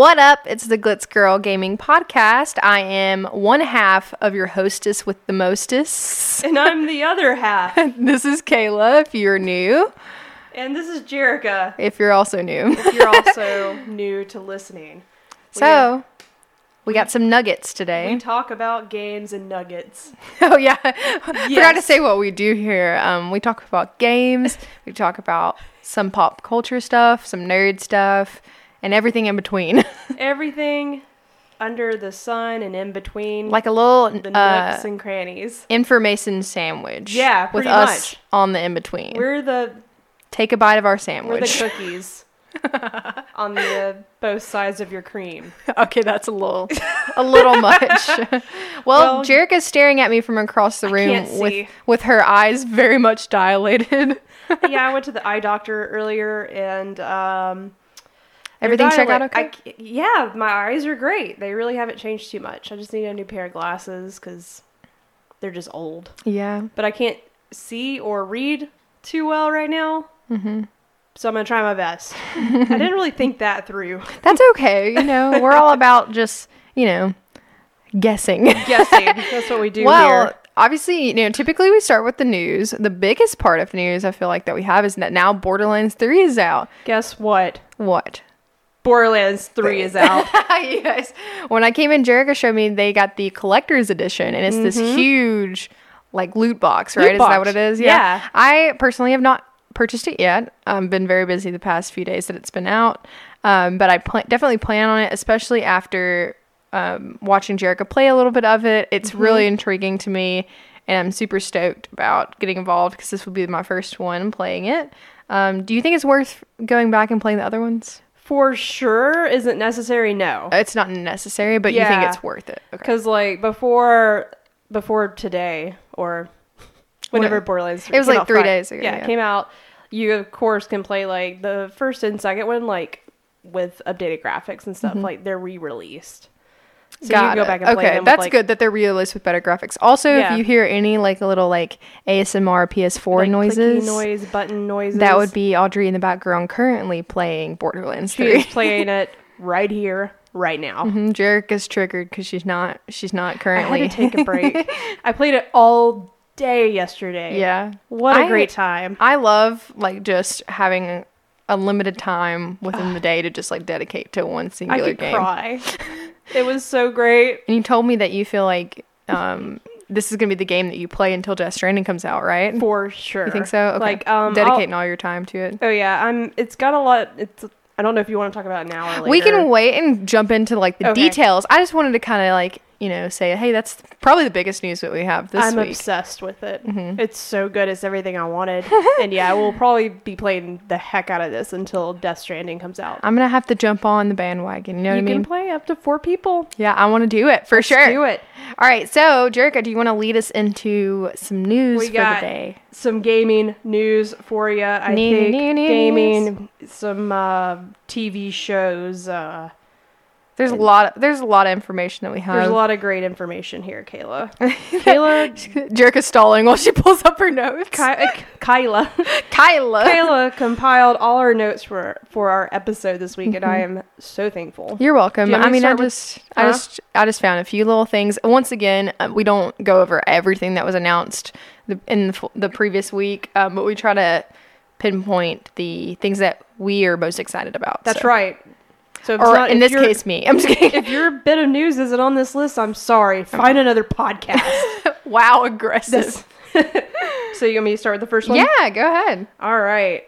What up? It's the Glitz Girl Gaming Podcast. I am one half of your hostess with the mostest. And I'm the other half. This is Kayla, if you're new. And this is Jerica. If you're also new. If you're also new to listening. So, we got some nuggets today. We talk about games and nuggets. Oh, yeah. Yes. Forgot to say what we do here. We talk about games. We talk about some pop culture stuff, some nerd stuff. And everything in between. Everything under the sun and in between. Like a little... the nooks and crannies. Information sandwich. Yeah, pretty much. With us on the in-between. We're the... Take a bite of our sandwich. We're the cookies. On the both sides of your cream. Okay, that's a little much. Well, Jerica's staring at me from across the room with her eyes very much dilated. Yeah, I went to the eye doctor earlier and... Everything checked out okay? Yeah, my eyes are great. They really haven't changed too much. I just need a new pair of glasses because they're just old. Yeah. But I can't see or read too well right now. Mm-hmm. So I'm going to try my best. I didn't really think that through. That's okay. You know, we're all about just, you know, guessing. Guessing. That's what we do here. Well, obviously, you know, typically we start with the news. The biggest part of news I feel like that we have is that now Borderlands 3 is out. Guess what? What? Borderlands 3 is out. Yes. When I came in, Jerica showed me they got the collector's edition, and it's this huge, like, loot box, right? Is that what it is? Yeah. I personally have not purchased it yet. I've been very busy the past few days that it's been out, but I definitely plan on it, especially after watching Jerica play a little bit of it. It's really intriguing to me, and I'm super stoked about getting involved because this will be my first one playing it. Do you think it's worth going back and playing the other ones? For sure. Is it necessary? No. It's not necessary, but yeah. You think it's worth it. Because, okay. Like, before today, or whenever Borderlands 3 came out. It was, like, 3 days ago. Yeah, it came out. You, of course, can play, like, the first and second one, like, with updated graphics and stuff. Mm-hmm. Like, they're re-released. So you can go back and play them. That's with, like, good that they're re-released with better graphics. Also, if you hear any, like, little, like, ASMR PS4 like noises. Noise, button noises. That would be Audrey in the background currently playing Borderlands 3. She's playing it right here, right now. Mm-hmm. Jerica's triggered because she's not currently. I had to take a break. I played it all day yesterday. Yeah. What a great time. I love, like, just having a limited time within the day to just, like, dedicate to one singular game. I could cry. It was so great. And you told me that you feel like this is going to be the game that you play until Death Stranding comes out, right? For sure. You think so? Okay. Like, dedicating all your time to it. Oh, yeah. It's got a lot. I don't know if you want to talk about it now or later. We can wait and jump into, like, the details. I just wanted to kind of, like, you know, say, hey, that's probably the biggest news that we have this week. I'm obsessed with it. Mm-hmm. It's so good. It's everything I wanted. And, yeah, we'll probably be playing the heck out of this until Death Stranding comes out. I'm going to have to jump on the bandwagon. You know what I mean? You can play up to 4 people. Yeah, I want to do it for sure. Let's do it. All right. So, Jerica, do you want to lead us into some news for the day? Some gaming news for you. I think gaming, some TV shows. There's a lot of information that we have. There's a lot of great information here, Kayla. Jerica's stalling while she pulls up her notes. Kayla compiled all our notes for our episode this week, and I am so thankful. You're welcome. I mean, I just found a few little things. Once again, we don't go over everything that was announced in the previous week, but we try to pinpoint the things that we are most excited about. That's right. So in this case, me. I'm just kidding. If your bit of news isn't on this list, I'm sorry. Find another podcast. Wow, aggressive. So you want me to start with the first one? Yeah, go ahead. All right.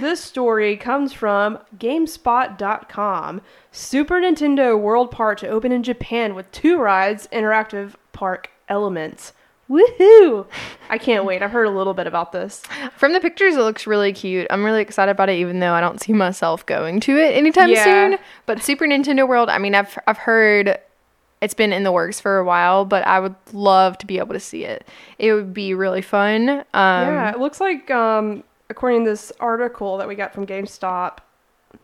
This story comes from GameSpot.com. Super Nintendo World Park to open in Japan with 2 rides, interactive park elements. Woohoo! I can't wait. I've heard a little bit about this. From the pictures, it looks really cute. I'm really excited about it, even though I don't see myself going to it anytime soon. But Super Nintendo World, I mean, I've heard it's been in the works for a while, but I would love to be able to see it. It would be really fun. It looks like, according to this article that we got from GameStop,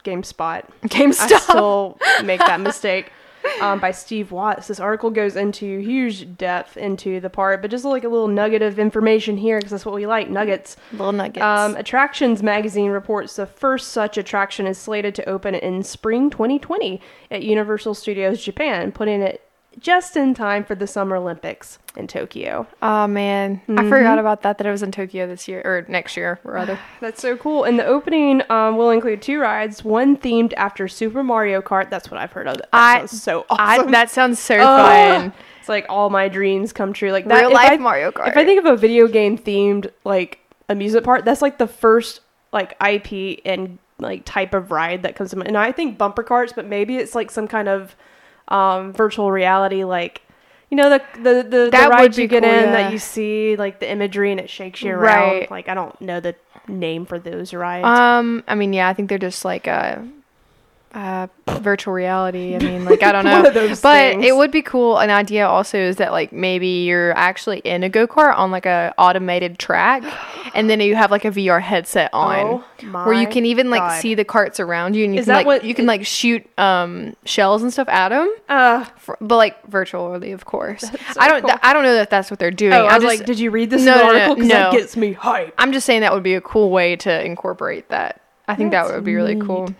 I still make that mistake. by Steve Watts. This article goes into huge depth into the part, but just like a little nugget of information here, because that's what we like, nuggets. Little nuggets. Attractions Magazine reports the first such attraction is slated to open in spring 2020 at Universal Studios Japan, putting it just in time for the Summer Olympics in Tokyo. Oh, man. Mm-hmm. I forgot about that it was in Tokyo this year, or next year, rather. That's so cool. And the opening will include two rides, one themed after Super Mario Kart. That's what I've heard of. That sounds so awesome. That sounds so fun. It's like all my dreams come true. Like that, real-life Mario Kart. If I think of a video game-themed, like, amusement park, that's, like, the first, like, IP and, like, type of ride that comes to mind. And I think bumper carts, but maybe it's, like, some kind of virtual reality, like, you know, the ride you get cool, in that you see, like, the imagery and it shakes you around. Like, I don't know the name for those rides. I mean, yeah, I think they're just like virtual reality. I mean, like, I don't know, but things. It would be cool. An idea also is that, like, maybe you're actually in a go-kart on, like, a automated track, and then you have, like, a VR headset on, where you can even, like, see the carts around you, and you can shoot shells and stuff at them, but, like, virtually, of course. I don't know that that's what they're doing. Oh, I was just, like, did you read this article? Because that gets me hyped. I'm just saying that would be a cool way to incorporate that. I think that would be really cool.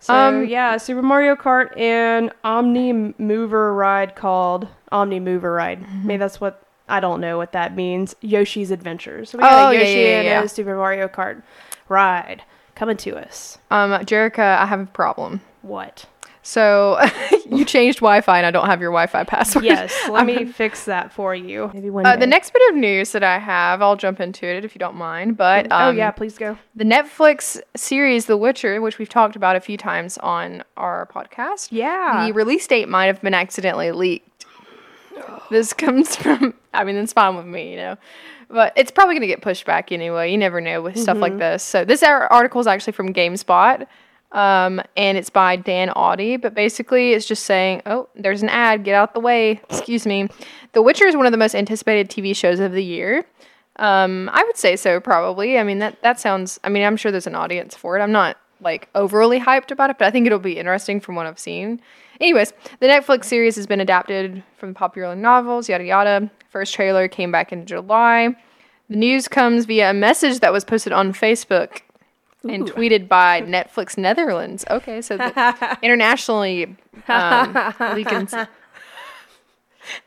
So, Super Mario Kart and Omni Mover Ride. Mm-hmm. Maybe that's what, I don't know what that means. Yoshi's Adventures. So we got a Super Mario Kart ride coming to us. Jerica, I have a problem. What? So, you changed Wi-Fi and I don't have your Wi-Fi password. Yes, let me fix that for you. Maybe one day. The next bit of news that I have, I'll jump into it if you don't mind, but... please go. The Netflix series The Witcher, which we've talked about a few times on our podcast. Yeah. The release date might have been accidentally leaked. This comes from... I mean, it's fine with me, you know. But it's probably going to get pushed back anyway. You never know with stuff like this. So, this article is actually from GameSpot. And it's by Dan Audie, but basically it's just saying, oh, there's an ad, get out the way, excuse me. The Witcher is one of the most anticipated TV shows of the year. I would say so, probably. I mean, that sounds, I mean, I'm sure there's an audience for it. I'm not, like, overly hyped about it, but I think it'll be interesting from what I've seen. Anyways, the Netflix series has been adapted from popular novels, yada yada. First trailer came back in July. The news comes via a message that was posted on Facebook. And tweeted by Netflix Netherlands. Okay, so internationally,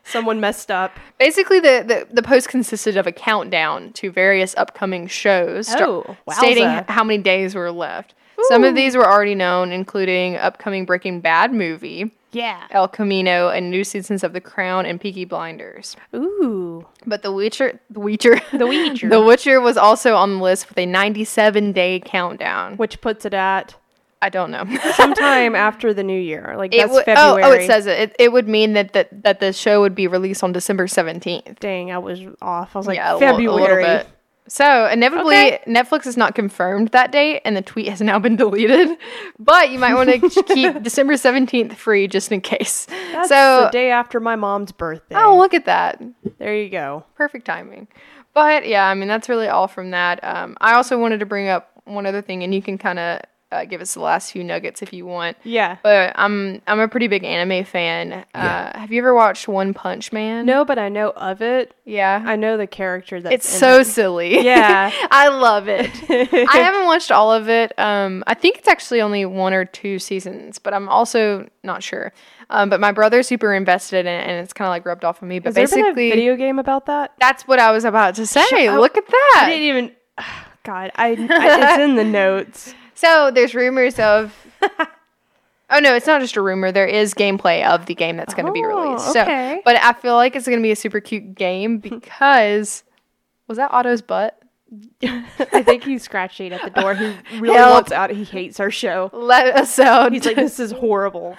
someone messed up. Basically, the post consisted of a countdown to various upcoming shows, stating how many days were left. Ooh. Some of these were already known, including upcoming Breaking Bad movie, El Camino, and new seasons of The Crown and Peaky Blinders. Ooh. But The Witcher was also on the list with a 97-day countdown. Which puts it at... I don't know. Sometime after the new year. Like, that's February. Oh, it says it. It would mean that the show would be released on December 17th. Dang, I was off. I was like, February. A little bit. So, inevitably, Netflix has not confirmed that date, and the tweet has now been deleted. But you might want to keep December 17th free just in case. That's the day after my mom's birthday. Oh, look at that. There you go. Perfect timing. But, yeah, I mean, that's really all from that. I also wanted to bring up one other thing, and you can kind of give us the last few nuggets if you want. Yeah. But I'm a pretty big anime fan. Have you ever watched One Punch Man? No, but I know of it. Yeah. I know the character that's It's in so it. Silly. Yeah. I love it. I haven't watched all of it. I think it's actually only one or two seasons, but I'm also not sure. But my brother's super invested in it, and it's kind of like rubbed off on me. But Has there been a video game about that? That's what I was about to say. Look at that. I didn't even... God, it's in the notes. So, there's rumors of... Oh, no, it's not just a rumor. There is gameplay of the game that's going to be released. Okay. So, but I feel like it's going to be a super cute game because... Was that Otto's butt? I think he's scratching at the door. He really wants out. He hates our show. Let us out. He's like, this is horrible.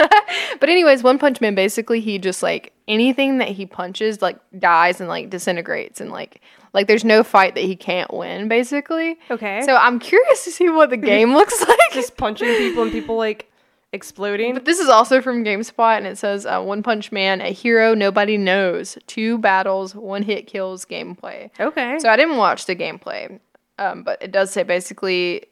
But anyways, One Punch Man, basically, he just, like, anything that he punches, like, dies and, like, disintegrates and, like... Like, there's no fight that he can't win, basically. Okay. So, I'm curious to see what the game looks like. Just punching people and people, like, exploding. But this is also from GameSpot, and it says, One Punch Man, a hero nobody knows. 2 battles, 1 hit kills gameplay. Okay. So, I didn't watch the gameplay, but it does say, basically,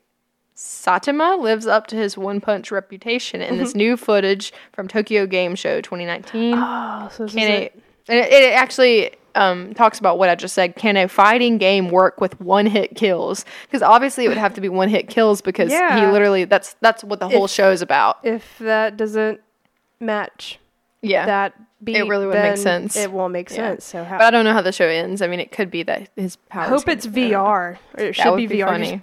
Saitama lives up to his One Punch reputation in this new footage from Tokyo Game Show 2019. Oh, so this it actually talks about what I just said. Can a fighting game work with one-hit kills? Because obviously it would have to be one-hit kills because he literally, that's what the whole show is about. If that doesn't match that beat, it really wouldn't make sense. It won't make sense. So how, but I don't know how the show ends. I mean, it could be that his powers... I hope it's VR. Or it should be VR. Funny.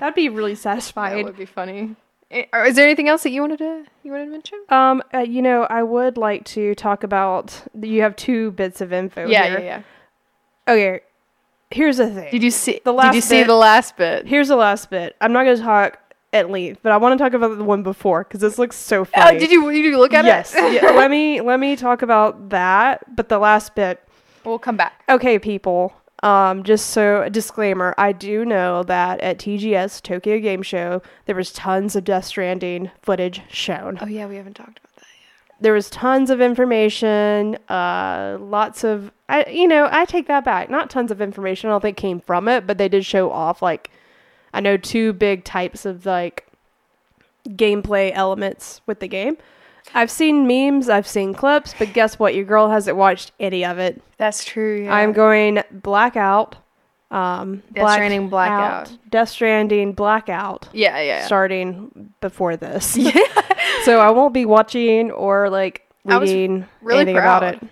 That'd be really satisfying. That would be funny. Is there anything else that you wanted to mention? I would like to talk about. You have two bits of info. Yeah, here. Yeah. Okay, here's the thing. Did you see the last bit? Here's the last bit. I'm not going to talk at length, but I want to talk about the one before because this looks so funny. Did you look at it? Yes. Yeah, let me talk about that. But the last bit. We'll come back. Okay, people. Just so a disclaimer, I do know that at TGS Tokyo Game Show, there was tons of Death Stranding footage shown. Oh yeah, we haven't talked about that yet. There was tons of information, lots of, I take that back. Not tons of information, I don't think came from it, but they did show off, like, I know two big types of, like, gameplay elements with the game. I've seen memes, I've seen clips, but guess what? Your girl hasn't watched any of it. That's true, yeah. I'm going blackout. Death Stranding blackout. Yeah. Starting before this. Yeah. So I won't be watching or, like, reading really anything proud. About it.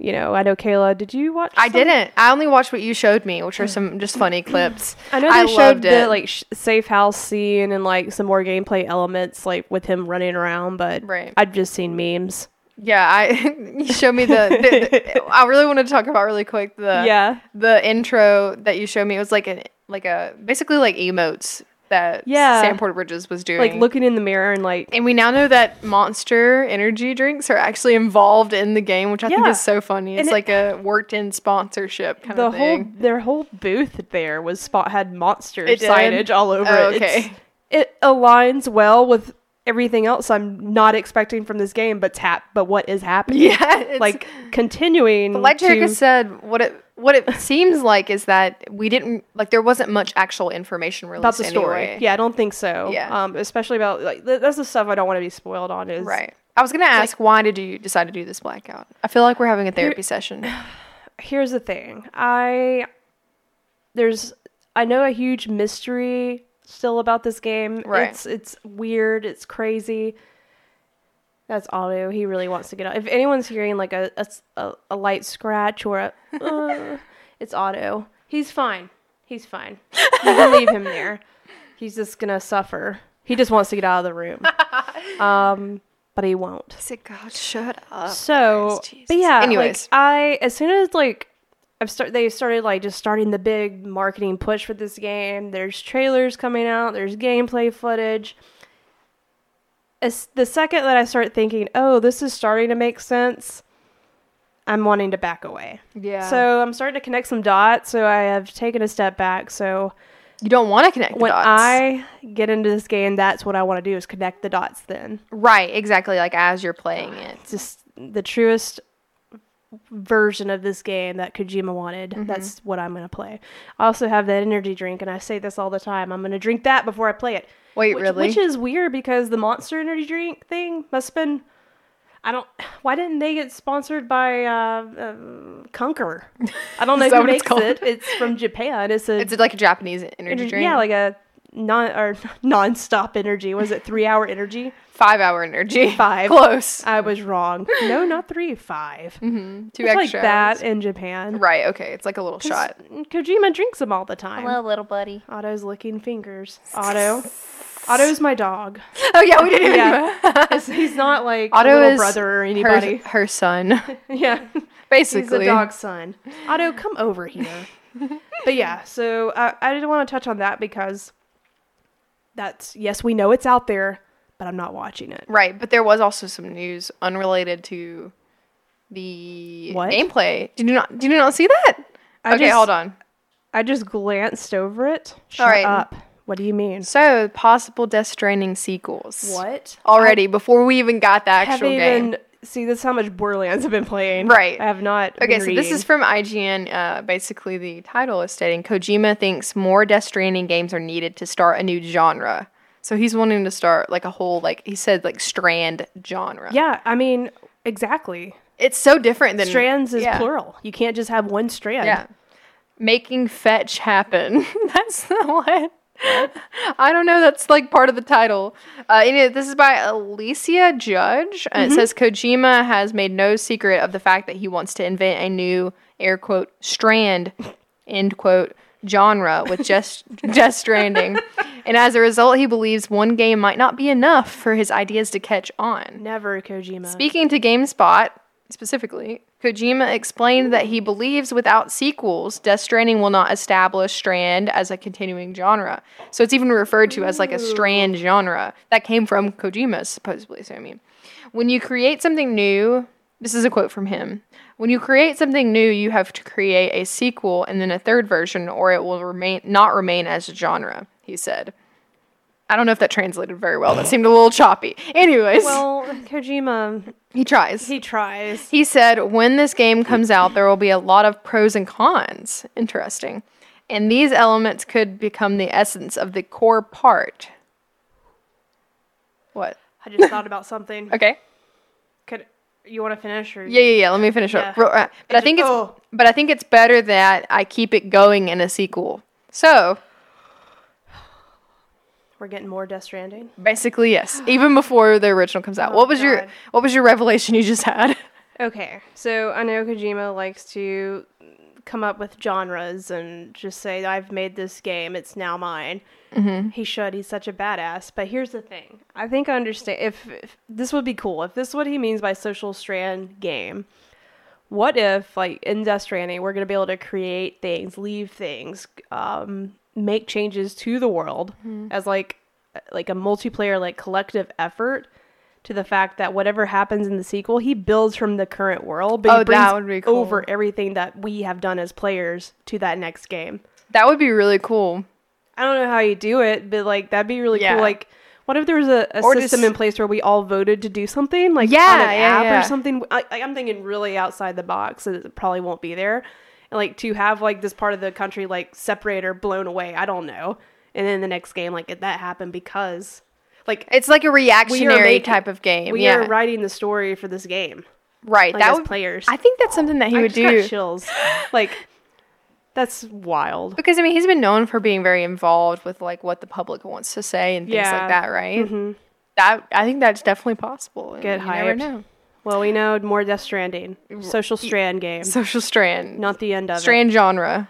You know, I know, Kayla, did you watch some? I didn't. I only watched what you showed me, which are some just funny clips. I know they showed the, like, safe house scene and, like, some more gameplay elements, like, with him running around, but I've just seen memes. Yeah, you showed me I really want to talk about really quick the intro that you showed me. It was basically emotes that Sam Porter-Bridges was doing. Like, looking in the mirror and, like... And we now know that Monster Energy drinks are actually involved in the game, which I think is so funny. It's a worked-in sponsorship kind of thing. Their whole booth there had Monster signage all over it. Okay. It aligns well with everything else I'm not expecting from this game, but what is happening. Yeah. It's, like, continuing to... Like Jerica said, what it seems like is that we didn't... Like, there wasn't much actual information released about the story. Anyway. Yeah, I don't think so. Yeah. Especially about... Like, that's the stuff I don't want to be spoiled on is... Right. I was going to ask, why did you decide to do this blackout? I feel like we're having a therapy session. Here's the thing. I know a huge mystery still about this game. Right. It's weird. It's crazy. That's audio. He really wants to get out. If anyone's hearing, like, a light scratch or a... it's audio. He's fine. You can leave him there. He's just going to suffer. He just wants to get out of the room. But he won't. I said, God, shut up. So, guys, but yeah. Anyways. Like, as soon as, like, they started, like, just starting the big marketing push for this game. There's trailers coming out. There's gameplay footage. The second that I start thinking, oh, this is starting to make sense, I'm wanting to back away. Yeah. So I'm starting to connect some dots. So I have taken a step back. So you don't want to connect the dots. When I get into this game, that's what I want to do is connect the dots then. Right. Exactly. Like, as you're playing it. Just the truest version of this game that Kojima wanted. Mm-hmm. That's what I'm going to play. I also have that energy drink. And I say this all the time. I'm going to drink that before I play it. Wait, really? Which is weird because the Monster Energy drink thing must have been... Why didn't they get sponsored by Conqueror? I don't know who makes it. It's from Japan. It's like a Japanese energy drink. Yeah, like a non-stop energy. Was it 3-hour energy? 5-hour energy. 5. Close. I was wrong. No, not 3. 5. Mm-hmm. 2 extra. It's like that in Japan. Right. Okay. It's like a little shot. Kojima drinks them all the time. Hello, little buddy. Otto's licking fingers. Otto's my dog. Oh, yeah, we didn't even know. He's not like Otto a little brother or anybody. Her son. Yeah. Basically. He's a dog's son. Otto, come over here. But yeah, so I didn't want to touch on that because yes, we know it's out there, but I'm not watching it. Right, but there was also some news unrelated to the gameplay. Did you not see that? Hold on. I just glanced over it. Shut up. What do you mean? So, possible Death Stranding sequels. What? Already, before we even got the actual game. See, that's how much Borderlands I've been playing. Right. I have not been reading. This is from IGN. Basically, the title is stating, Kojima thinks more Death Stranding games are needed to start a new genre. So he's wanting to start, like, a whole, like, he said, like, strand genre. Yeah, I mean, exactly. It's so different than... Strands is plural. You can't just have one strand. Yeah. Making fetch happen. That's not what... I don't know. That's like part of the title. Anyway, this is by Alicia Judge. It says Kojima has made no secret of the fact that he wants to invent a new air quote strand end quote genre with Death Stranding, and as a result, he believes one game might not be enough for his ideas to catch on. Never, Kojima. Speaking to GameSpot specifically, Kojima explained that he believes without sequels, Death Stranding will not establish Strand as a continuing genre. So it's even referred to as like a Strand genre. That came from Kojima, supposedly. So I mean, when you create something new, this is a quote from him. When you create something new, you have to create a sequel and then a third version, or it will not remain as a genre, he said. I don't know if that translated very well. That seemed a little choppy. Anyways. Well, Kojima... He tries. He said, when this game comes out, there will be a lot of pros and cons. Interesting. And these elements could become the essence of the core part. What? I just thought about something. Okay. You want to finish? Or? Yeah. Let me finish up. Yeah. But I think it's better that I keep it going in a sequel. So... We're getting more Death Stranding? Basically, yes. Even before the original comes out. What was your revelation you just had? Okay. So I know Kojima likes to come up with genres and just say, I've made this game, it's now mine. Mm-hmm. He should. He's such a badass. But here's the thing. I think I understand. If this would be cool. If this is what he means by social strand game. What if, like, in Death Stranding, we're going to be able to create things, leave things, make changes to the world as like a multiplayer, like, collective effort, to the fact that whatever happens in the sequel, he builds from the current world, but he brings that would be cool. Over everything that we have done as players to that next game. That would be really cool. I don't know how you do it, but like that'd be really cool. Like, what if there was a system in place where we all voted to do something, like on an app or something? I'm thinking really outside the box, so it probably won't be there. Like, to have, like, this part of the country, like, separated or blown away, I don't know. And then the next game, like, that happened because, like... It's like a reactionary type of game. We are writing the story for this game. Right. Like, as players. I think that's something that he would do. I just got chills. Like, that's wild. Because, I mean, he's been known for being very involved with, like, what the public wants to say and things like that, right? Mm-hmm. I think that's definitely possible. Get hyped. You never know. Well, we know more Death Stranding. Social strand game. Social strand. Not the end of it. Strand genre.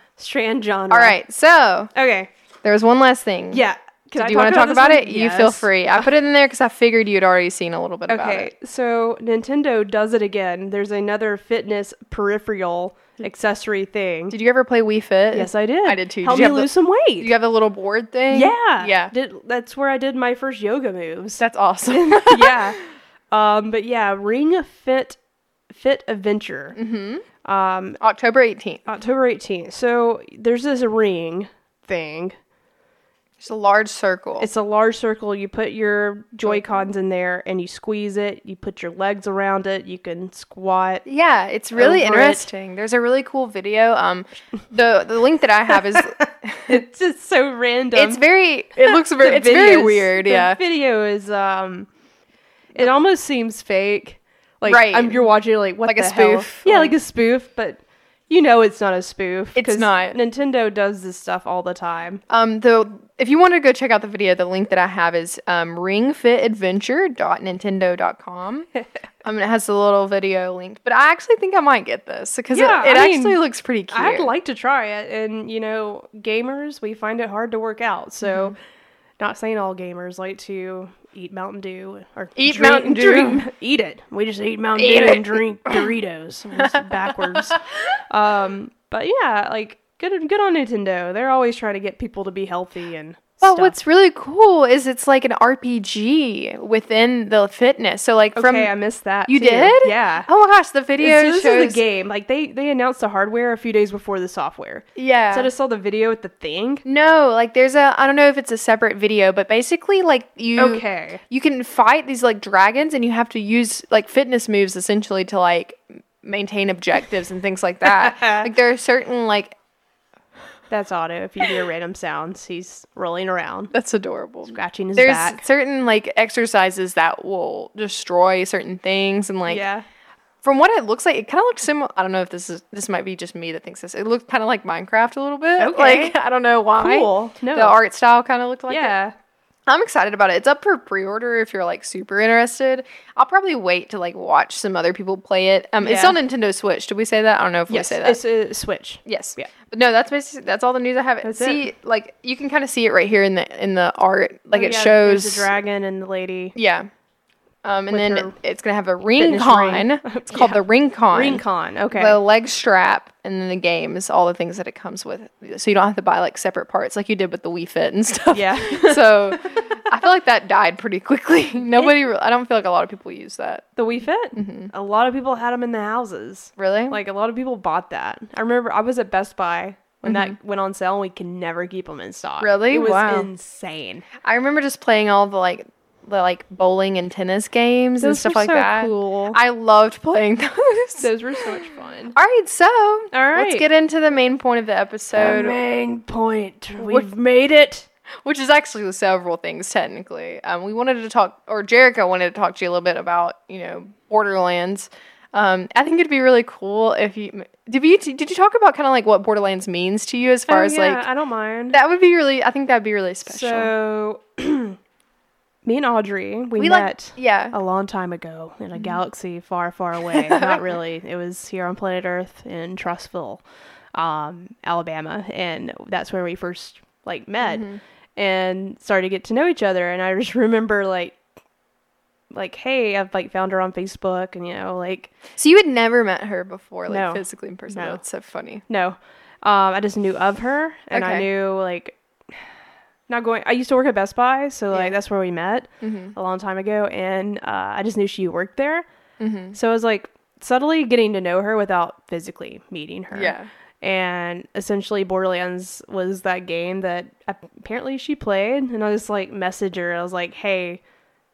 All right, so. Okay. There was one last thing. Yeah. Do you want to talk about it? Yes. You feel free. I put it in there because I figured you'd already seen a little bit about it. Okay, so Nintendo does it again. There's another fitness peripheral accessory thing. Did you ever play Wii Fit? Yes, I did. I did too. Helped me lose some weight. You have the little board thing? Yeah. Yeah. That's where I did my first yoga moves. That's awesome. Yeah. But yeah, Fit Adventure. Mm-hmm. October 18th. So there's this ring thing. It's a large circle. You put your Joy-Cons in there and you squeeze it. You put your legs around it. You can squat. Yeah, it's really interesting. There's a really cool video. The link that I have is it's just so random. It looks very it's very weird. Yeah, the video is It almost seems fake. Like, right. You're watching it like, what the hell? Like a spoof. Yeah, like a spoof, but you know it's not a spoof. It's not. Nintendo does this stuff all the time. If you want to go check out the video, the link that I have is ringfitadventure.nintendo.com. It has the little video link. But I actually think I might get this because it looks pretty cute. I'd like to try it. And, you know, gamers, we find it hard to work out. So, not saying all gamers like to... Eat Mountain Dew. We just eat Mountain Dew and drink Doritos. It's backwards. But yeah, like good on Nintendo. They're always trying to get people to be healthy and Well, stuff. What's really cool is it's like an RPG within the fitness. So like from I missed that. You too. Did? Yeah. Oh my gosh, the video shows is the game. Like they announced the hardware a few days before the software. Yeah. So I just saw the video with the thing. No, like there's a I don't know if it's a separate video, but basically like you you can fight these like dragons and you have to use like fitness moves essentially to like maintain objectives and things like that. Like there are certain like that's Otto. If you hear random sounds, he's rolling around. That's adorable. Scratching his back. There's certain like exercises that will destroy certain things and like from what it looks like, it kind of looks similar. I don't know if this might be just me that thinks this. It looks kind of like Minecraft a little bit. Okay. Like I don't know why. Cool. No. The art style kind of looked like it. I'm excited about it. It's up for pre-order if you're like super interested. I'll probably wait to like watch some other people play it. It's on Nintendo Switch. Did we say that? I don't know if we say that. It's a Switch. Yes. Yeah. But no, that's basically that's all the news I have. That's see, it. Like you can kind of see it right here in the art. Like it shows the dragon and the lady. Yeah. And with then it's gonna have a ring con. Ring. It's called the Ring Con. Ring Con. Okay. The leg strap and then the game is all the things that it comes with. So you don't have to buy like separate parts like you did with the Wii Fit and stuff. Yeah. So I feel like that died pretty quickly. I don't feel like a lot of people use that. The Wii Fit? Mm-hmm. A lot of people had them in the houses. Really? Like a lot of people bought that. I remember I was at Best Buy when that went on sale and we could never keep them in stock. Really? It was insane. I remember just playing all the bowling and tennis games those and stuff were like so that. Cool. I loved playing those. Those were so much fun. All right, let's get into the main point of the episode. The main point. We've made it. Which is actually several things technically. We wanted to talk, or Jerica wanted to talk to you a little bit about, you know, Borderlands. I think it'd be really cool if you did you talk about kind of like what Borderlands means to you as far as like I don't mind. That would be really. I think that'd be really special. So. Me and Audrey, we met a long time ago in a galaxy far, far away. Not really. It was here on planet Earth in Trussville, Alabama. And that's where we first like met and started to get to know each other. And I just remember like, hey, I've like found her on Facebook and, you know, like. So you had never met her before, like physically in person. No. That's so funny. No. I just knew of her and I knew like. I used to work at Best Buy, so like that's where we met a long time ago, and I just knew she worked there. Mm-hmm. So I was like subtly getting to know her without physically meeting her. Yeah, and essentially Borderlands was that game that apparently she played, and I just like messaged her. I was like, "Hey,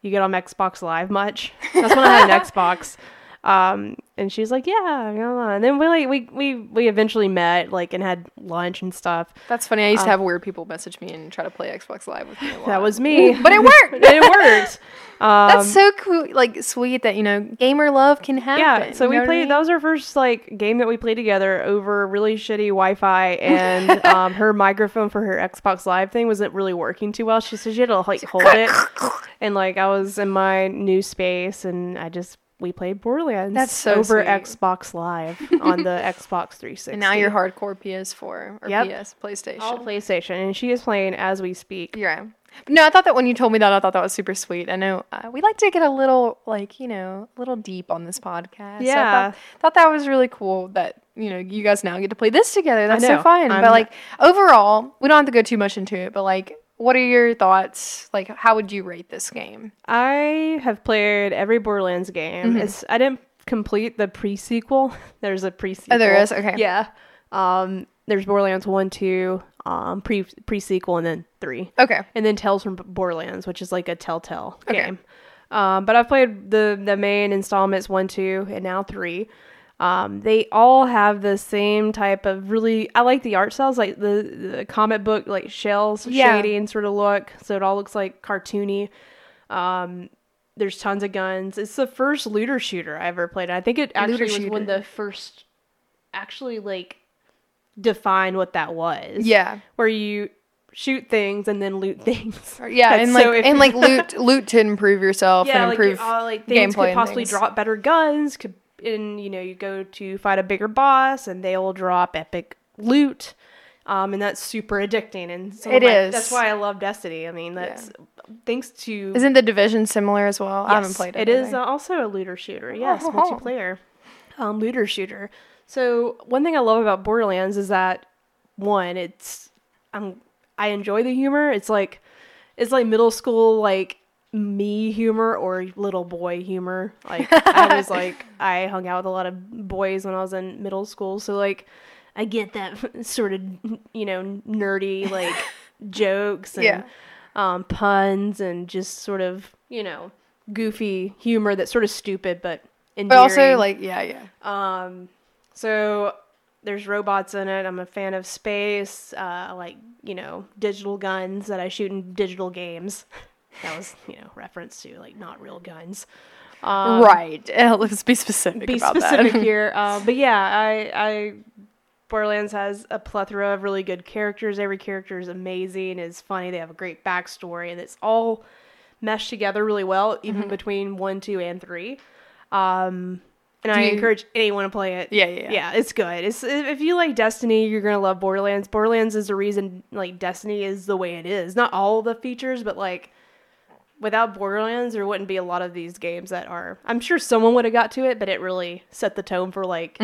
you get on Xbox Live much?" That's when I had an Xbox. And she was like, yeah, and then we eventually met like and had lunch and stuff. That's funny. I used to have weird people message me and try to play Xbox Live with me a lot. That was me. But it worked. That's so cool. Like sweet that, you know, gamer love can happen. Yeah. So we played, that was our first like game that we played together over really shitty Wi-Fi and, her microphone for her Xbox Live thing wasn't really working too well. She said she had to like hold it and like I was in my new space and we played Borderlands. That's so over sweet. Xbox Live on the Xbox 360. And now you're hardcore PS4 or PS PlayStation. All PlayStation, and she is playing as we speak. Yeah. No, I thought that when you told me that, I thought that was super sweet. I know we like to get a little, like, you know, a little deep on this podcast. Yeah. So I thought that was really cool that, you know, you guys now get to play this together. That's so fun. But like overall, we don't have to go too much into it. But like. What are your thoughts? Like, how would you rate this game? I have played every Borderlands game. Mm-hmm. I didn't complete the pre-sequel. There's a pre-sequel. Oh, there is? Okay. Yeah. There's Borderlands 1, 2, pre-sequel, and then 3. Okay. And then Tales from Borderlands, which is like a Telltale game. But I've played the main installments 1, 2, and now 3. They all have the same type of really, I like the art styles, like the comic book, like shells, shading sort of look. So it all looks like cartoony. There's tons of guns. It's the first looter shooter I ever played. I think it actually was one of the first actually like defined what that was. Yeah. Where you shoot things and then loot things. Yeah, and so like loot to improve yourself and improve gameplay. Yeah, like things could possibly drop better guns, and, you know, you go to fight a bigger boss, and they will drop epic loot, and that's super addicting. And so it is. That's why I love Destiny. I mean, that's thanks to... Isn't The Division similar as well? Yes, I haven't played it. It is also a looter shooter. Yes, multiplayer looter shooter. So one thing I love about Borderlands is that, one, it's... I enjoy the humor. It's like middle school, like, me humor or little boy humor. Like, I hung out with a lot of boys when I was in middle school. So, like, I get that sort of, you know, nerdy, like, jokes and puns and just sort of, you know, goofy humor that's sort of stupid but endearing. But also, like, so there's robots in it. I'm a fan of space. Like, you know, digital guns that I shoot in digital games. That was, you know, reference to, like, not real guns. Right. Let's be specific about that. Be specific here. But yeah, I Borderlands has a plethora of really good characters. Every character is amazing, is funny. They have a great backstory, and it's all meshed together really well, even between 1, 2, and 3. I encourage anyone to play it. Yeah, it's good. If you like Destiny, you're going to love Borderlands. Borderlands is the reason, like, Destiny is the way it is. Not all the features, but, like, without Borderlands, there wouldn't be a lot of these games that are... I'm sure someone would have got to it, but it really set the tone for, like,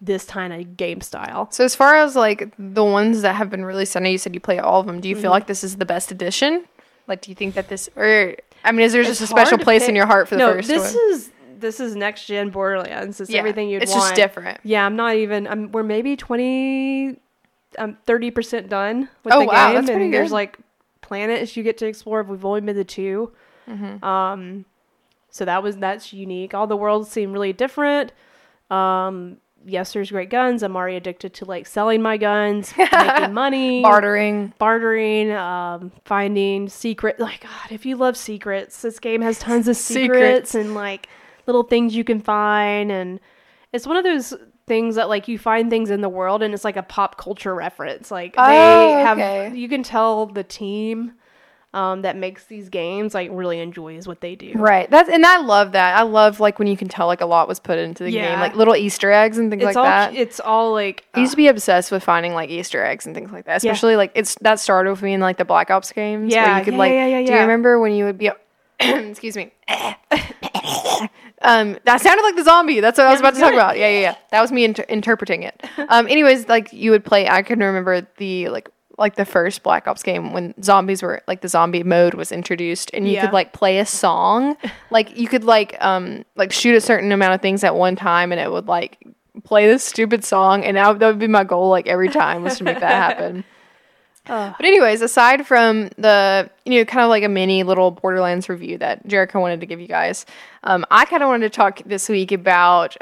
this kind of game style. So as far as, like, the ones that have been released, I know you said you play all of them. Do you feel like this is the best edition? Like, do you think that this... Or, I mean, is there just a special place in your heart for the first one? No, this is next-gen Borderlands. It's everything you'd want. It's just different. Yeah, I'm not even... we're maybe 30% done with the game. Wow, that's pretty good. There's, like... planets you get to explore. We've only been to 2. So that's unique. All the worlds seem really different. Yes, there's great guns. I'm already addicted to, like, selling my guns, making money, bartering, finding secret. Like, God, if you love secrets, this game has tons of secrets and, like, little things you can find. And it's one of those things that, like, you find things in the world and it's like a pop culture reference. Like, you can tell the team that makes these games, like, really enjoys what they do. Right. And I love that. I love, like, when you can tell, like, a lot was put into the game, like little Easter eggs and things that. It's all like, I used to be obsessed with finding, like, Easter eggs and things like that. Especially like that started with me in, like, the Black Ops games. Yeah. Where you could do you remember when you would be excuse me. That sounded like the zombie. That's what I was about to talk about. Yeah. That was me interpreting it. Anyways, like, you would play. I can remember the like the first Black Ops game when zombies were, like, the zombie mode was introduced, and you could, like, play a song. Like, you could, like, shoot a certain amount of things at one time, and it would, like, play this stupid song. And that would be my goal, like, every time, was to make that happen. But anyways, aside from the, you know, kind of like a mini little Borderlands review that Jericho wanted to give you guys, I kind of wanted to talk this week about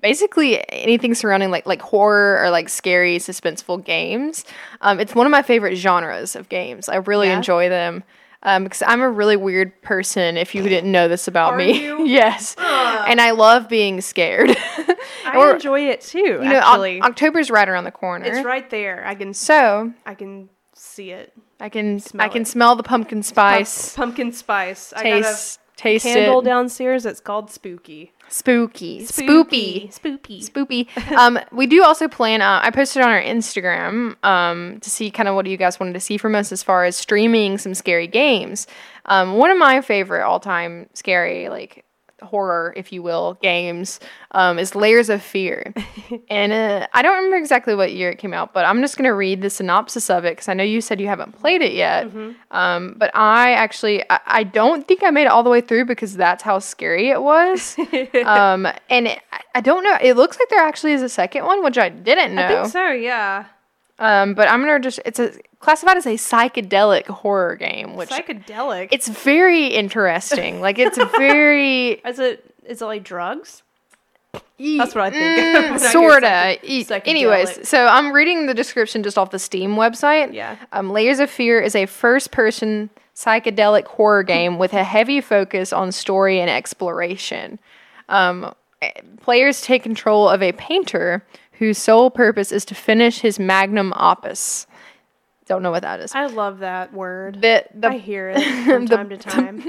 basically anything surrounding like horror or, like, scary, suspenseful games. It's one of my favorite genres of games. I really enjoy them. Because I'm a really weird person, if you didn't know this about me. You? Yes. And I love being scared. I enjoy it too, you know, actually. October's right around the corner. It's right there. I can see it. I can smell the pumpkin spice. Pumpkin spice. Taste it. Candle downstairs. It's called Spooky. We do also plan. I posted on our Instagram to see kind of what you guys wanted to see from us as far as streaming some scary games. One of my favorite all-time scary, like, horror, if you will, games is Layers of Fear. And I don't remember exactly what year it came out, but I'm just going to read the synopsis of it because I know you said you haven't played it yet. But I actually, I don't think I made it all the way through because that's how scary it was. And I don't know. It looks like there actually is a second one, which I didn't know. I think so, yeah. But I'm going to just, classified as a psychedelic horror game, which psychedelic. It's very interesting. Like, it's very. Is it like drugs? That's what I think. Sorta. Anyways, so I'm reading the description just off the Steam website. Yeah. Layers of Fear is a first-person psychedelic horror game with a heavy focus on story and exploration. Players take control of a painter whose sole purpose is to finish his magnum opus. Don't know what that is. I love that word. I hear it from time to time.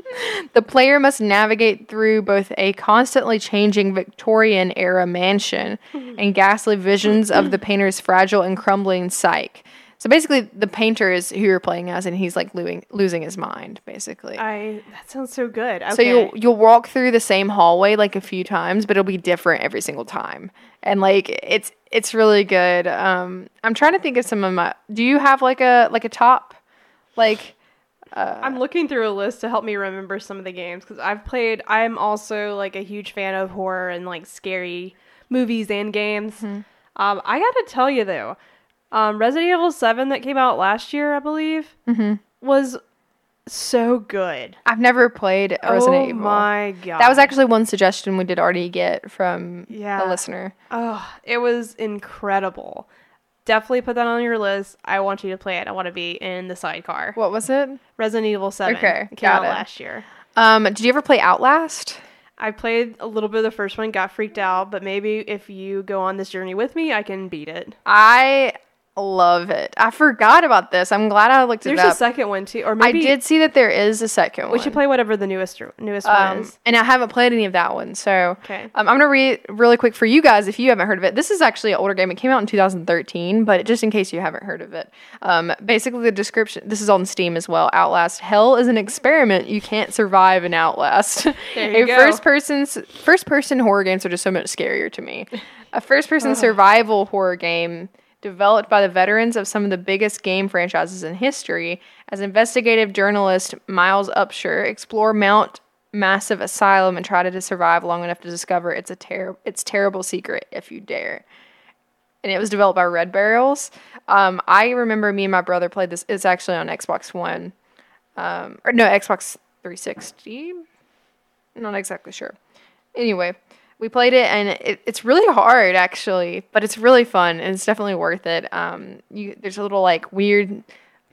The player must navigate through both a constantly changing Victorian-era mansion and ghastly visions of the painter's fragile and crumbling psyche. So basically, the painter is who you're playing as, and he's, like, losing his mind, basically. That sounds so good. Okay. So you'll walk through the same hallway, like, a few times, but it'll be different every single time. And, like, it's really good. I'm trying to think of some of my... Do you have, like, a top Like, I'm looking through a list to help me remember some of the games because I've played. I'm also like a huge fan of horror and like scary movies and games. Mm-hmm. I gotta tell you though, Resident Evil 7 that came out last year, I believe, mm-hmm. was so good. I've never played Resident Evil. Oh my god! That was actually one suggestion we did already get from a listener. Oh, it was incredible. Definitely put that on your list. I want you to play it. I want to be in the sidecar. What was it? Resident Evil 7. Okay, it came out last year. Did you ever play Outlast? I played a little bit of the first one, got freaked out, but maybe if you go on this journey with me, I can beat it. I love it. I forgot about this. I'm glad I looked it up. There's a second one too, or maybe I did see that there is a second one. We should play whatever the newest one is. And I haven't played any of that one, so okay. I'm gonna read really quick for you guys if you haven't heard of it. This is actually an older game. It came out in 2013, but just in case you haven't heard of it, basically the description. This is on Steam as well. Outlast: Hell is an experiment. You can't survive in Outlast. There you go. First person horror games are just so much scarier to me. A first person survival horror game. Developed by the veterans of some of the biggest game franchises in history, as investigative journalist Miles Upshur explore Mount Massive Asylum and try to survive long enough to discover its terrible secret if you dare. And it was developed by Red Barrels. I remember me and my brother played this. It's actually on Xbox One, Xbox 360. Not exactly sure. Anyway. We played it, and it's really hard, actually, but it's really fun, and it's definitely worth it. There's a little, like, weird,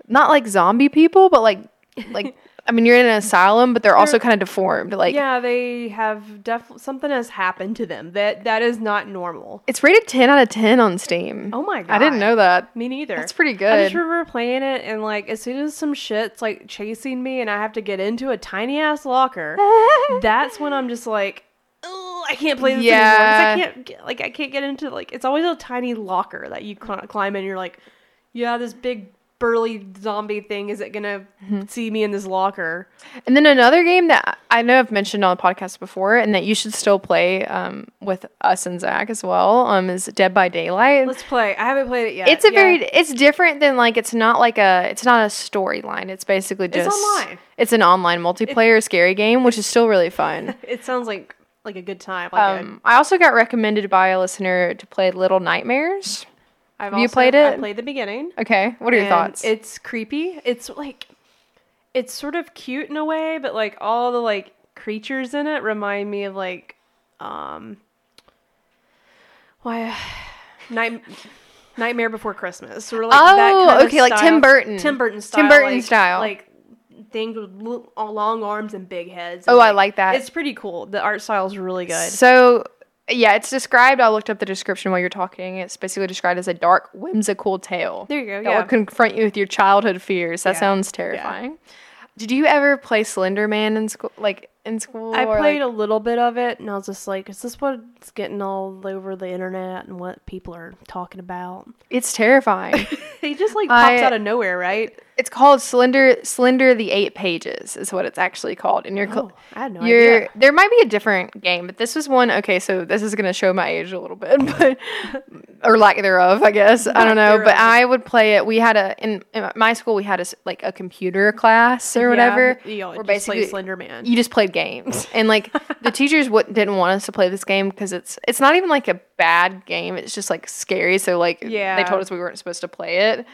not like zombie people, but like I mean, you're in an asylum, but they're also kind of deformed. Like, yeah, they have something has happened to them that is not normal. It's rated 10 out of 10 on Steam. Oh my god, I didn't know that. Me neither. That's pretty good. I just remember playing it, and like as soon as some shit's like chasing me, and I have to get into a tiny ass locker, that's when I'm just like. I can't play this anymore because I can't get into like it's always a tiny locker that you climb in. And you're like, yeah, this big burly zombie thing isn't gonna see me in this locker. And then another game that I know I've mentioned on the podcast before, and that you should still play with us and Zach as well, is Dead by Daylight. Let's play. I haven't played it yet. It's it's different than like it's not a storyline. It's basically just it's an online multiplayer scary game, which is still really fun. It sounds like a good time. I also got recommended by a listener to play Little Nightmares. Have you played it? I played the beginning. Okay. What are your thoughts? It's creepy. It's like, it's sort of cute in a way, but like all the like creatures in it remind me of like, Nightmare Before Christmas. So like that kind of style. Like Tim Burton style. Like things with long arms and big heads. And I like that. It's pretty cool. The art style is really good. So, yeah, it's described. I looked up the description while you're talking. It's basically described as a dark, whimsical tale. There you go. That will confront you with your childhood fears. That sounds terrifying. Yeah. Did you ever play Slender Man in school? I played a little bit of it, and I was just like, "Is this what's getting all over the internet and what people are talking about?" It's terrifying. He just like pops out of nowhere, right? It's called Slender the 8 Pages is what it's actually called. And I had no idea. There might be a different game, but this was one. Okay, so this is going to show my age a little bit, but or lack thereof, I guess. I don't know, but I would play it. We had in my school we had a computer class or whatever. Yeah, where basically play Slender Man. You just played games, and like the teachers didn't want us to play this game because it's not even like a bad game. It's just like scary. So like they told us we weren't supposed to play it.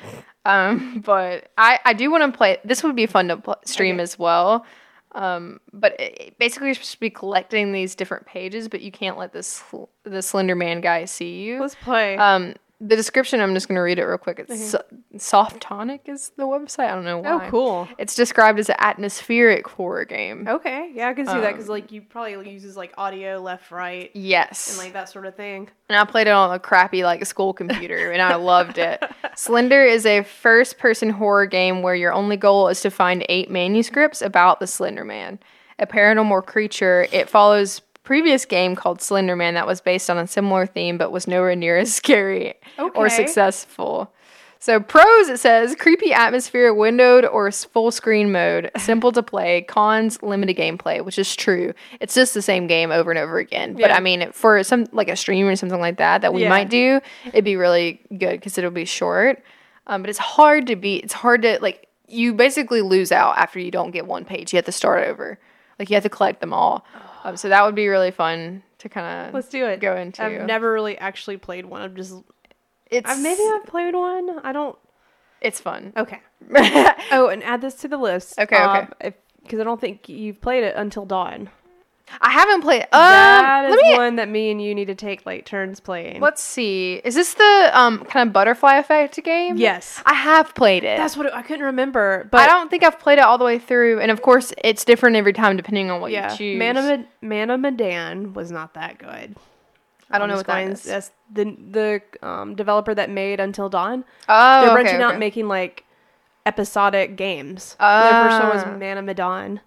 But I do want to play. This would be fun to stream as well. But basically you're supposed to be collecting these different pages, but you can't let the Slender Man guy see you. Let's play. The description, I'm just going to read it real quick. It's Softonic is the website. I don't know why. Oh, cool. It's described as an atmospheric horror game. Okay. Yeah, I can see that because, like, you probably uses, like, audio left, right. Yes. And, like, that sort of thing. And I played it on a crappy, like, school computer, and I loved it. Slender is a first-person horror game where your only goal is to find 8 manuscripts about the Slender Man, a paranormal creature. It follows previous game called Slender Man that was based on a similar theme but was nowhere near as scary or successful. So pros, it says, creepy atmosphere, windowed or full screen mode, simple to play. Cons, limited gameplay, which is true. It's just the same game over and over again. Yeah. But I mean, for some like a stream or something like that we might do, it'd be really good because it'll be short. But it's hard to beat. It's hard to like you basically lose out after you don't get one page. You have to start over. Like, you have to collect them all. So that would be really fun to kind of... Let's do it. Go into. I've never really actually played one. I'm just... Maybe I've played one. I don't... It's fun. Okay. Oh, and add this to the list. Okay. Because I don't think you've played it Until Dawn. I haven't played it. That is one that me and you need to take late turns playing. Let's see. Is this the kind of butterfly effect game? Yes. I have played it. That's what I couldn't remember. But I don't think I've played it all the way through. And, of course, it's different every time depending on what you choose. Man of Medan was not that good. I don't know what that is. That's the developer that made Until Dawn. Oh, they're branching out and making, like, episodic games. The first one was Man of Medan.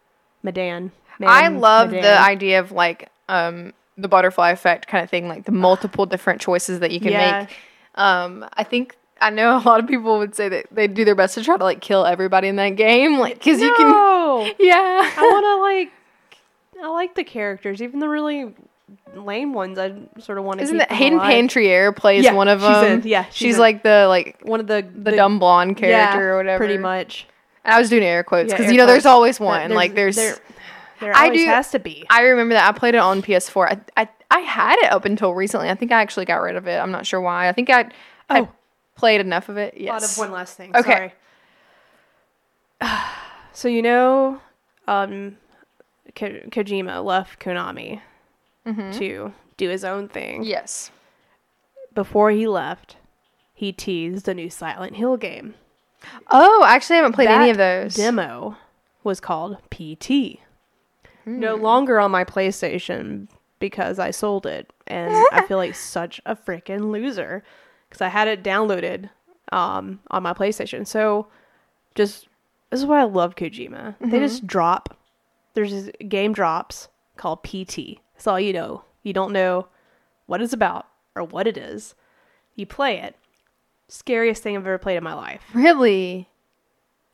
I love the idea of, like, the butterfly effect kind of thing, like the multiple different choices that you can make. I know a lot of people would say that they do their best to try to, like, kill everybody in that game, like, because you can. Yeah, I like the characters, even the really lame ones. I sort of want to. Isn't that Hayden Panettiere plays one of them? She's like the one of the dumb blonde character or whatever. Pretty much. And I was doing air quotes because you know there's always one. There always has to be. I remember that. I played it on PS4. I had it up until recently. I think I actually got rid of it. I'm not sure why. I think I played enough of it. Yes. Thought of one last thing. Okay. Sorry. So, you know, Kojima left Konami to do his own thing. Yes. Before he left, he teased a new Silent Hill game. Oh, I actually haven't played any of those. Demo was called PT. No longer on my PlayStation because I sold it, and I feel like such a freaking loser because I had it downloaded on my PlayStation. So, this is why I love Kojima. They just drop. There's this game drops called PT. That's all you know. You don't know what it's about or what it is. You play it. Scariest thing I've ever played in my life. Really?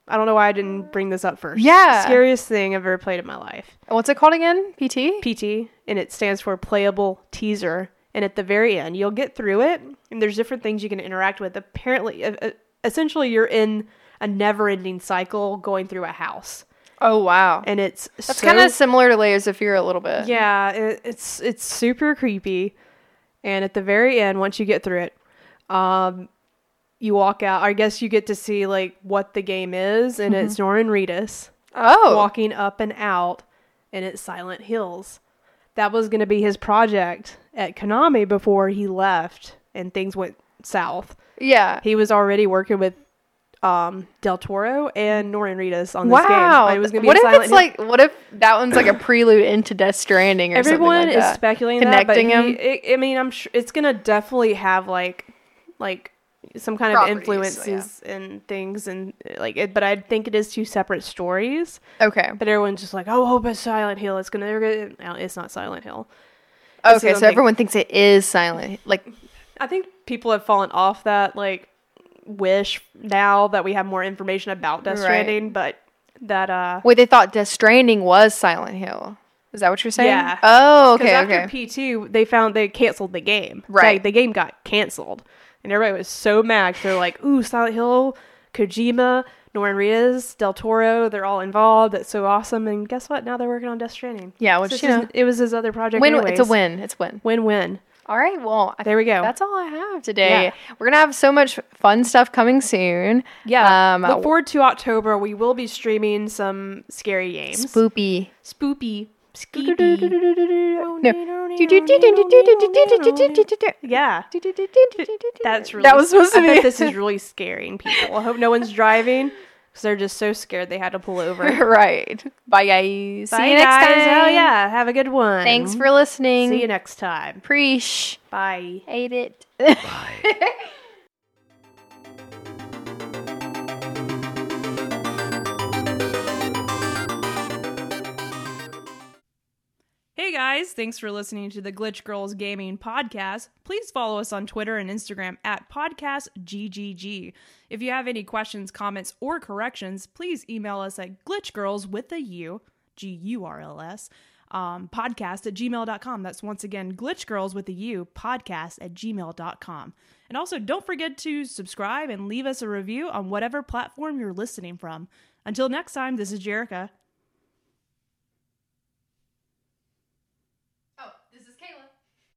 I don't know why I didn't bring this up first. Yeah. Scariest thing I've ever played in my life. What's it called again? PT? PT. And it stands for Playable Teaser. And at the very end, you'll get through it. And there's different things you can interact with. Apparently, essentially, you're in a never-ending cycle going through a house. Oh, wow. And that's kind of similar to Layers of Fear a little bit. Yeah. It's super creepy. And at the very end, once you get through it... you walk out. I guess you get to see, like, what the game is, and it's Norman Reedus. Oh, walking up and out, and it's Silent Hills. That was going to be his project at Konami before he left, and things went south. Yeah, he was already working with Del Toro and Norman Reedus on this game. Wow, it was going to be. What if that one's like a prelude into Death Stranding? Or everyone something like is speculating connecting him. I'm sure it's going to definitely have like. Some kind of influences and things and like it, but I think it is two separate stories. Okay. But everyone's just like, oh, but Silent Hill. It's not Silent Hill. Okay, so everyone thinks it is Silent. Like, I think people have fallen off that like wish now that we have more information about Death Stranding, but that wait, they thought Death Stranding was Silent Hill. Is that what you're saying? Yeah. Oh, okay. After P2, they canceled the game. Right. Like, the game got canceled. And everybody was so mad. They're like, ooh, Silent Hill, Kojima, Norman Reedus, Del Toro. They're all involved. That's so awesome. And guess what? Now they're working on Death Stranding. Yeah, which, it was his other project anyways. It's a win. It's win. Win-win. All right. Well, there we go. That's all I have today. Yeah. We're going to have so much fun stuff coming soon. Yeah. Look forward to October. We will be streaming some scary games. Spoopy. Yeah. That's really. That was supposed to be. I bet this is really scaring people. I hope no one's driving because they're just so scared they had to pull over. Right. Bye, guys. See you next time. Oh, yeah. Have a good one. Thanks for listening. See you next time. Preach. Bye. Ate it. Bye. Hey guys, thanks for listening to the Glitch Girls Gaming Podcast. Please follow us on Twitter and Instagram at podcastggg. If you have any questions, comments, or corrections, please email us at glitchgirls@gurls podcast at gmail.com. That's once again, Glitch Girls with a U, podcast at gmail.com. And also don't forget to subscribe and leave us a review on whatever platform you're listening from. Until next time, this is Jerica.